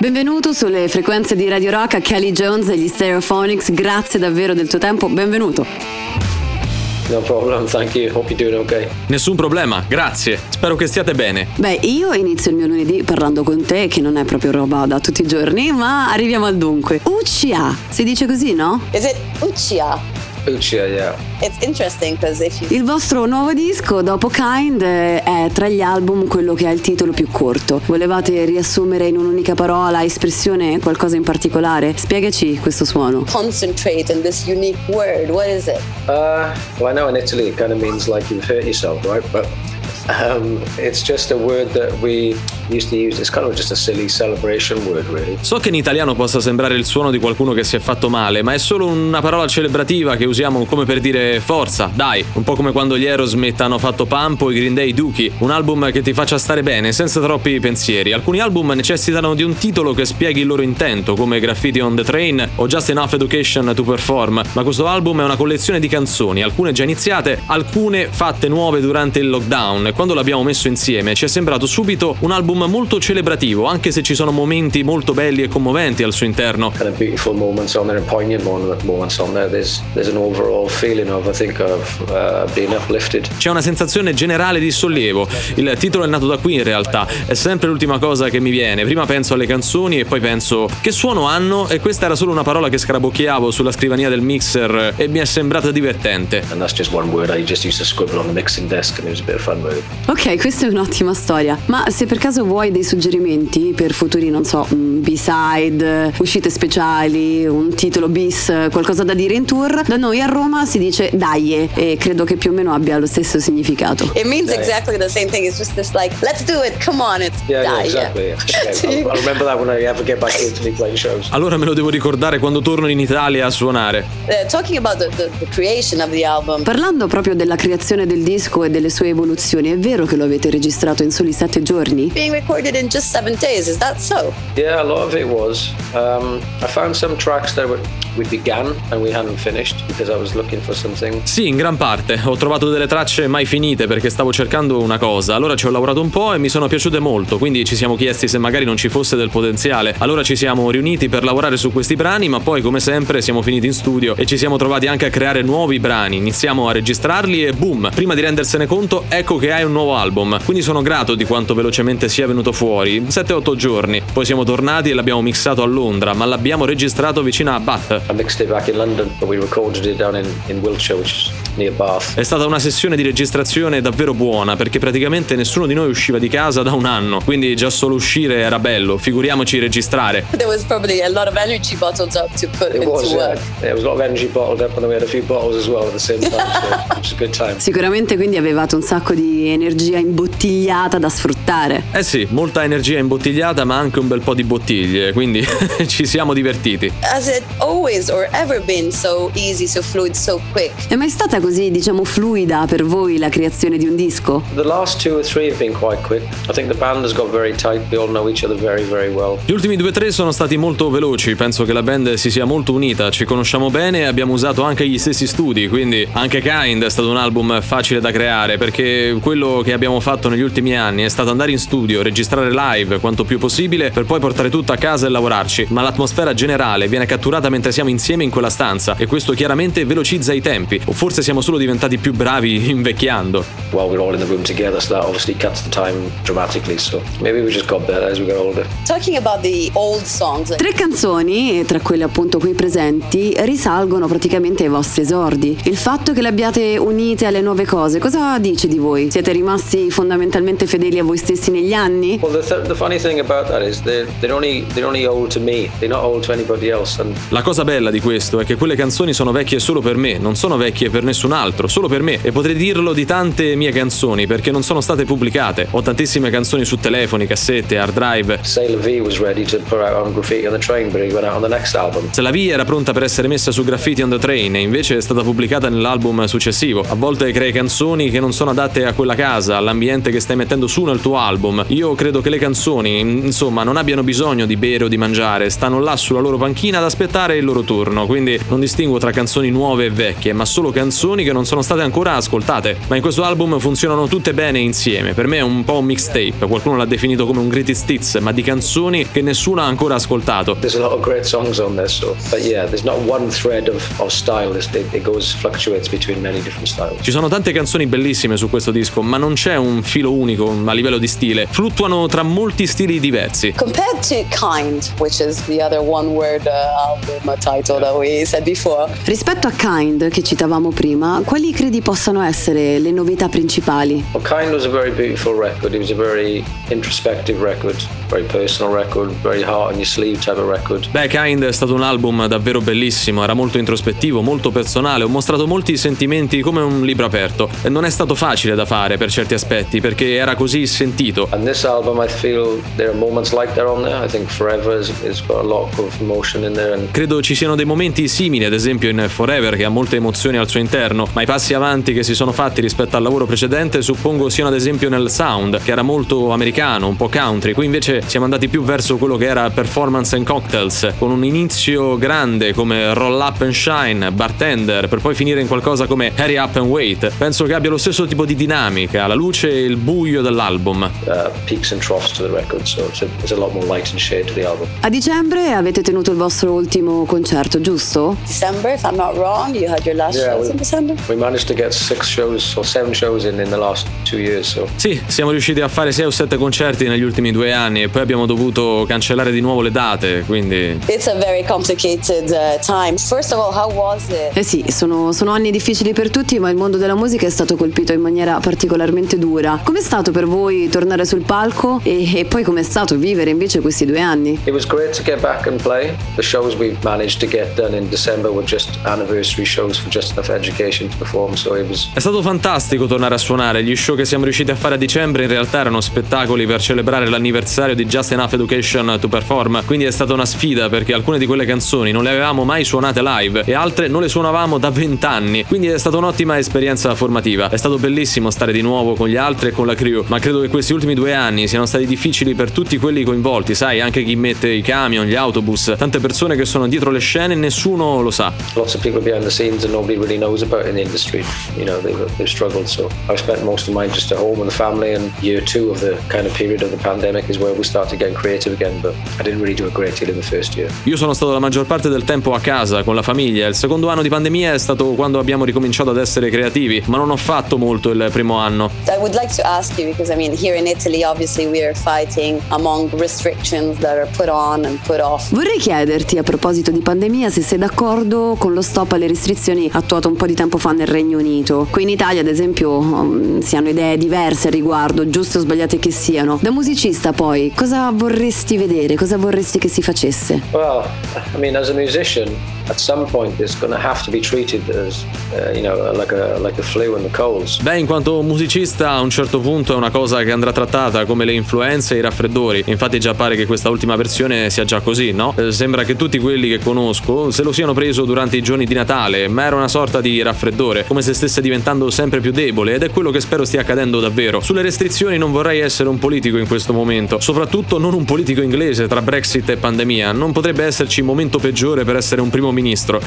Benvenuto sulle frequenze di Radio Rock a Kelly Jones e gli Stereophonics. Grazie davvero del tuo tempo, benvenuto. No problem, thank you, hope you're doing okay. Nessun problema, grazie, spero che stiate bene. Beh, io inizio il mio lunedì parlando con te, che non è proprio roba da tutti i giorni, ma arriviamo al dunque. Uccia, si dice così, no? Is it Uccia? Uccia, yeah. It's interesting because if you... Il vostro nuovo disco dopo Kind è tra gli album quello che ha il titolo più corto. Volevate riassumere in un'unica parola, espressione, qualcosa in particolare? Spiegaci questo suono. Concentrate on this unique word. What is it? Well, I know in Italy it kind of means like you've hurt yourself, right? But it's just a word that we used to use. It's kind of just a silly celebration word, really. So che in italiano possa sembrare il suono di qualcuno che si è fatto male, ma è solo una parola celebrativa che usiamo come per dire forza, dai, un po' come quando gli Aerosmith hanno fatto Pampo, i Green Day, Duki, un album che ti faccia stare bene, senza troppi pensieri. Alcuni album necessitano di un titolo che spieghi il loro intento, come Graffiti on the Train o Just Enough Education to Perform, ma questo album è una collezione di canzoni, alcune già iniziate, alcune fatte nuove durante il lockdown. Quando l'abbiamo messo insieme ci è sembrato subito un album molto celebrativo, anche se ci sono momenti molto belli e commoventi al suo interno. C'è una sensazione generale di sollievo. Il titolo è nato da qui in realtà, è sempre l'ultima cosa che mi viene. Prima penso alle canzoni e poi penso che suono hanno, e questa era solo una parola che scarabocchiavo sulla scrivania del mixer e mi è sembrata divertente. And that's just one word I just used to scribble on the mixing desk and it was a bit of fun. Ok, questa è un'ottima storia, ma se per caso vuoi dei suggerimenti per futuri, non so, B-side, uscite speciali, un titolo bis, qualcosa da dire in tour, da noi a Roma si dice daje e credo che più o meno abbia lo stesso significato. It means exactly the same thing, it's just this like, let's do it, come on, it's daje. Exactly. Okay. I'll remember that when I ever get back to Italy playing shows. Allora me lo devo ricordare quando torno in Italia a suonare. Talking about the creation of the album. Parlando proprio della creazione del disco e delle sue evoluzioni, è vero che lo avete registrato in soli 7 giorni? Being recorded in just 7 days, is that so? Yeah, a lot of it was. I found some tracks that we began and we hadn't finished because I was looking for something. Sì, in gran parte. Ho trovato delle tracce mai finite perché stavo cercando una cosa. Allora ci ho lavorato un po' e mi sono piaciute molto, quindi ci siamo chiesti se magari non ci fosse del potenziale. Allora ci siamo riuniti per lavorare su questi brani, ma poi come sempre siamo finiti in studio e ci siamo trovati anche a creare nuovi brani. Iniziamo a registrarli e boom, prima di rendersene conto, ecco che hai un nuovo album. Quindi sono grato di quanto velocemente sia venuto fuori, 7-8 giorni. Poi siamo tornati e l'abbiamo mixato a Londra, ma l'abbiamo registrato vicino a Bath. È stata una sessione di registrazione davvero buona, perché praticamente nessuno di noi usciva di casa da un anno, quindi già solo uscire era bello, figuriamoci registrare. There was probably a lot of energy bottled up to put into work. There was a lot of energy bottled up and we had a few bottles as well at the same time, so it was a good time. Sicuramente quindi avevate un sacco di energia imbottigliata da sfruttare. Eh sì, molta energia imbottigliata, ma anche un bel po' di bottiglie, quindi ci siamo divertiti. Has it always or ever been so easy, so fluid, so quick? È mai stata così, diciamo, fluida per voi la creazione di un disco? The last 2 or 3 have been quite quick. I think the band has got very tight. We all know each other very, very well. Gli ultimi 2 o 3 sono stati molto veloci. Penso che la band si sia molto unita. Ci conosciamo bene e abbiamo usato anche gli stessi studi, quindi anche Kind è stato un album facile da creare perché quello che abbiamo fatto negli ultimi anni è stato andare in studio, registrare live quanto più possibile per poi portare tutto a casa e lavorarci, ma l'atmosfera generale viene catturata mentre siamo insieme in quella stanza e questo chiaramente velocizza i tempi, o forse siamo solo diventati più bravi invecchiando. Well, we're all in the room together, so that obviously cuts the time dramatically, so maybe we just got better as we got older. Talking about the old songs. 3 canzoni, tra quelle appunto qui presenti, risalgono praticamente ai vostri esordi. Il fatto che le abbiate unite alle nuove cose, cosa dice di voi? Siete rimasti fondamentalmente fedeli a voi stessi negli anni? La cosa bella di questo è che quelle canzoni sono vecchie solo per me, non sono vecchie per nessun altro, solo per me. E potrei dirlo di tante mie canzoni perché non sono state pubblicate. Ho tantissime canzoni su telefoni, cassette, hard drive. Se la V era pronta per essere messa su Graffiti on the Train e invece è stata pubblicata nell'album successivo. A volte crei canzoni che non sono adatte a quella casa, all'ambiente che stai mettendo su nel tuo album. Io credo che le canzoni, insomma, non abbiano bisogno di bere o di mangiare, stanno là sulla loro panchina ad aspettare il loro turno, quindi non distinguo tra canzoni nuove e vecchie, ma solo canzoni che non sono state ancora ascoltate. Ma in questo album funzionano tutte bene insieme, per me è un po' un mixtape, qualcuno l'ha definito come un greatest hits, ma di canzoni che nessuno ha ancora ascoltato. There's a lot of great songs on this, so, but yeah, there's not one thread of style, it goes, fluctuates between many different styles. Ci sono tante canzoni bellissime su questo disco, ma non c'è un filo unico a livello di stile, fluttuano tra molti stili diversi. Compared to Kind, which is the other one word album title that we said before. Rispetto a Kind che citavamo prima, quali credi possano essere le novità principali? Well, Kind was a very beautiful record, it was a very introspective record, very personal record, very heart on your sleeve type of record. Beh, Kind è stato un album davvero bellissimo, era molto introspettivo, molto personale, ho mostrato molti sentimenti come un libro aperto. E non è stato facile da fare per certi aspetti perché era così sentito. And this album I feel there are moments like that on there. I think Forever has got a lot of emotion in there. And... credo ci siano dei momenti simili, ad esempio in Forever che ha molte emozioni al suo interno, ma i passi avanti che si sono fatti rispetto al lavoro precedente suppongo siano ad esempio nel sound, che era molto americano, un po' country. Qui invece siamo andati più verso quello che era Performance and Cocktails, con un inizio grande come Roll Up and Shine, Bartender, per poi finire in qualcosa come Hurry Up and Wait. Penso che abbia lo stesso tipo di dinamica, la luce e il buio dell'album. Peaks and troughs to the record, so it's a lot more light and shade to the album. A dicembre avete tenuto il vostro ultimo concerto, giusto? December, if I'm not wrong, you had your last shows in December. We managed to get 6 shows or 7 shows in the last 2 years, so. Sì, siamo riusciti a fare 6 o 7 concerti negli ultimi 2 anni e poi abbiamo dovuto cancellare di nuovo le date, quindi. It's a very complicated time. First of all, how was it? Eh sì, sono anni difficili per tutti, ma il mondo della musica è stato colpito in maniera particolarmente dura. Com'è stato per voi tornare sul palco e poi com'è stato vivere invece questi 2 anni? It was great to get back and play. The shows we managed to get done in December were just anniversary shows for Just Enough Education to Perform, so it was. È stato fantastico tornare a suonare. Gli show che siamo riusciti a fare a dicembre in realtà erano spettacoli per celebrare l'anniversario di Just Enough Education to Perform, quindi è stata una sfida perché alcune di quelle canzoni non le avevamo mai suonate live e altre non le suonavamo da 20 anni, quindi è stata un'ottima esperienza formativa. È stato bellissimo stare di nuovo con gli altri e con la crew, ma credo che questi ultimi 2 anni siano stati difficili per tutti quelli coinvolti, sai, anche chi mette i camion, gli autobus, tante persone che sono dietro le scene e nessuno lo sa. Lots of people behind the scenes and nobody really knows about in the industry, you know, they've struggled, so I spent most of mine just at home with the family, and year 2 of the kind of period of the pandemic is where we started getting creative again, but I didn't really do a great deal in the first year. Io sono stato la maggior parte del tempo a casa con la famiglia, il secondo anno di pandemia è stato quando abbiamo ricominciato ad essere creativi, ma non ho fatto molto il primo anno. I would like to ask you because I mean here in Italy obviously we are fighting among restrictions that are put on and put off. Vorrei chiederti a proposito di pandemia se sei d'accordo con lo stop alle restrizioni attuato un po' di tempo fa nel Regno Unito. Qui in Italia ad esempio si hanno idee diverse al riguardo, giuste o sbagliate che siano. Da musicista poi cosa vorresti vedere? Cosa vorresti che si facesse? Well, I mean as a musician at some point it's going to have to be treated as you know like a flu and the colds. Beh, in quanto musicista a un certo punto è una cosa che andrà trattata come le influenze e i raffreddori. Infatti già pare che questa ultima versione sia già così, no? Sembra che tutti quelli che conosco se lo siano preso durante i giorni di Natale, ma era una sorta di raffreddore, come se stesse diventando sempre più debole, ed è quello che spero stia accadendo davvero. Sulle restrizioni non vorrei essere un politico in questo momento, soprattutto non un politico inglese. Tra Brexit e pandemia non potrebbe esserci momento peggiore per essere un primo ministro.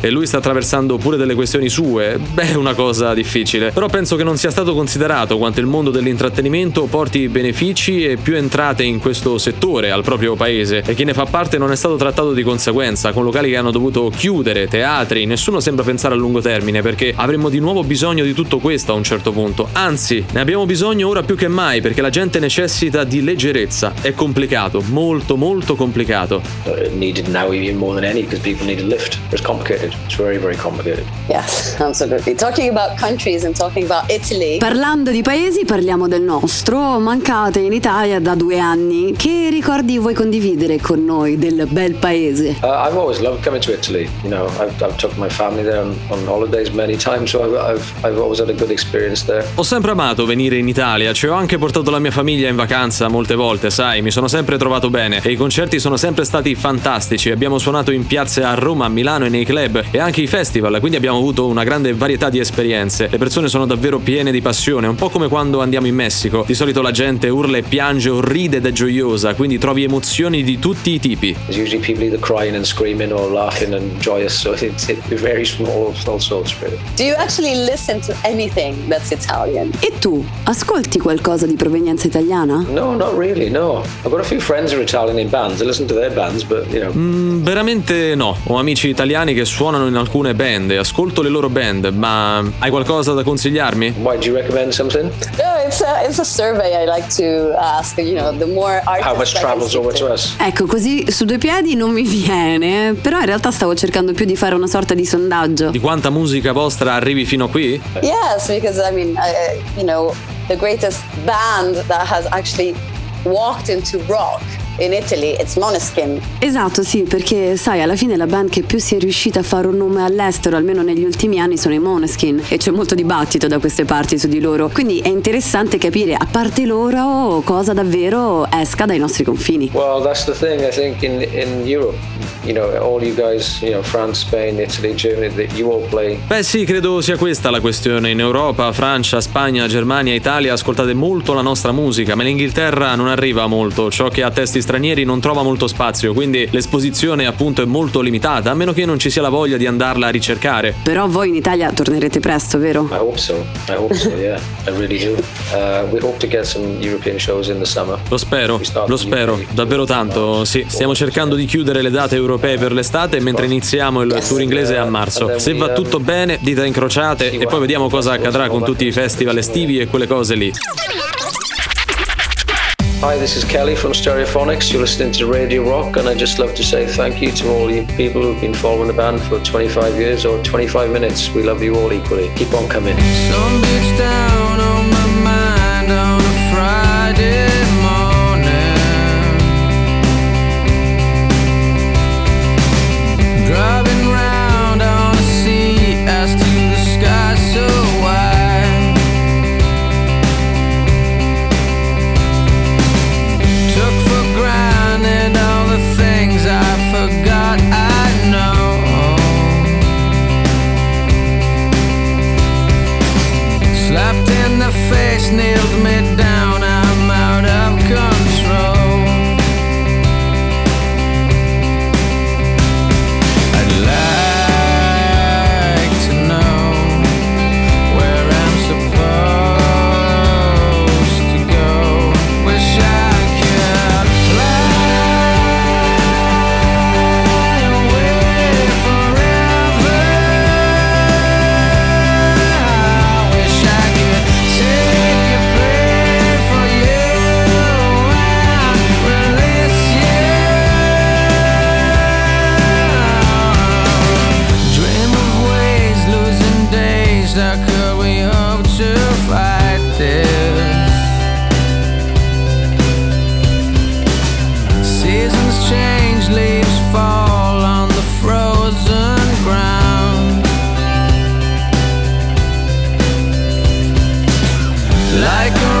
E lui sta attraversando pure delle questioni sue, beh, una cosa difficile, però penso che non sia stato considerato quanto il mondo dell'intrattenimento porti benefici e più entrate in questo settore al proprio paese, e chi ne fa parte non è stato trattato di conseguenza, con locali che hanno dovuto chiudere, teatri. Nessuno sembra pensare a lungo termine, perché avremmo di nuovo bisogno di tutto questo a un certo punto, anzi ne abbiamo bisogno ora più che mai perché la gente necessita di leggerezza. È complicato, molto molto complicato. Needed now even more than any because people need a lift. It's complicated. It's very very complicated. Yes, absolutely. Talking about countries and talking about Italy. Parlando di paesi parliamo del nostro. Mancate in Italia da 2 anni. Che ricordi vuoi condividere con noi del bel paese? I've always loved coming to Italy. You know, I've took my family there on holidays many times, so I've always had a good experience there. Ho sempre amato venire in Italia, ci ho anche portato la mia famiglia in vacanza molte volte, sai, mi sono sempre trovato bene e i concerti sono sempre stati fantastici. Abbiamo suonato in piazze a Roma, a Milano e nei club, e anche i festival, quindi abbiamo avuto una grande varietà di esperienze. Le persone sono davvero piene di passione, un po' come quando andiamo in Messico. Di solito la gente urla e piange o ride ed è gioiosa, quindi trovi emozioni di tutti i tipi. E tu ascolti qualcosa di provenienza italiana? No, not really, no. I've got a few friends who are Italian in bands. I listen to their bands, but you know. Veramente no. Ho amici italiani che suonano in alcune band e ascolto le loro band, ma hai qualcosa da consigliarmi? Why do you recommend something? No, it's a survey I like to ask, you know, the more artists. How much travels over to us? Ecco, così su due piedi non mi viene, però in realtà stavo cercando più di fare una sorta di sondaggio. Di quanta musica vostra arrivi fino qui? Yes, because I mean, you know, the greatest band that has actually walked into rock in Italy, it's Moneskin. Esatto, sì, perché sai, alla fine la band che più si è riuscita a fare un nome all'estero, almeno negli ultimi anni, sono i Moneskin, e c'è molto dibattito da queste parti su di loro, quindi è interessante capire, a parte loro, cosa davvero esca dai nostri confini. Well, that's the thing, I think in Europe, you know, all you guys, you know, France, Spain, Italy, Germany, that you all play. Beh sì, credo sia questa la questione. In Europa, Francia, Spagna, Germania, Italia, ascoltate molto la nostra musica, ma l'Inghilterra non arriva molto, ciò che ha testi stranieri non trova molto spazio, quindi l'esposizione appunto è molto limitata, a meno che non ci sia la voglia di andarla a ricercare. Però voi in Italia tornerete presto, vero? I hope so, yeah, I really do. We hope to get some European shows in the summer. Lo spero, davvero tanto, sì. Stiamo cercando di chiudere le date europee per l'estate, mentre iniziamo il tour inglese a marzo. Se va tutto bene, dita incrociate, e poi vediamo cosa accadrà con tutti i festival estivi e quelle cose lì. Hi, this is Kelly from Stereophonics. You're listening to Radio Rock, and I'd just love to say thank you to all you people who've been following the band for 25 years or 25 minutes. We love you all equally. Keep on coming. Some bitch down on my mind on a Friday morning. Driving round on a sea as to the sky so wide. Nailed me down, I'm out of control. I'd like to know where I'm supposed to go. Wish I could fly away forever. Wish I could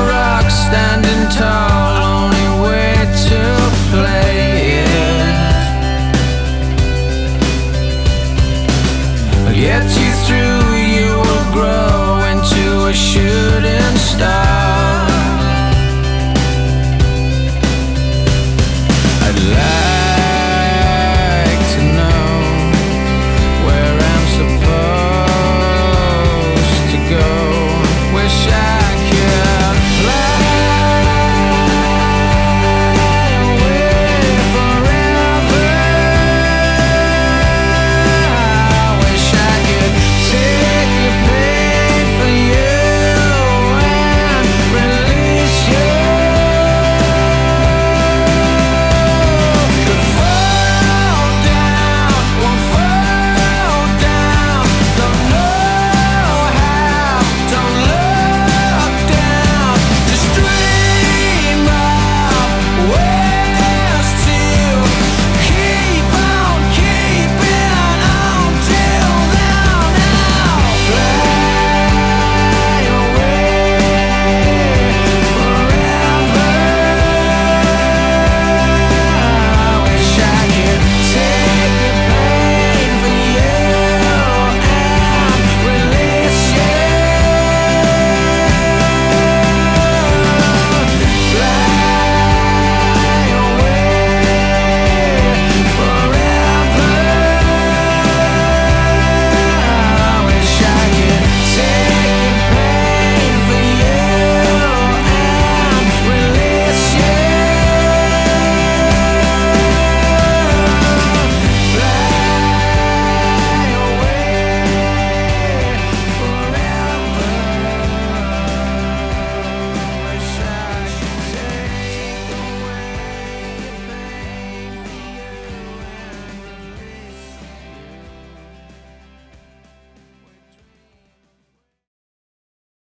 take standing tall.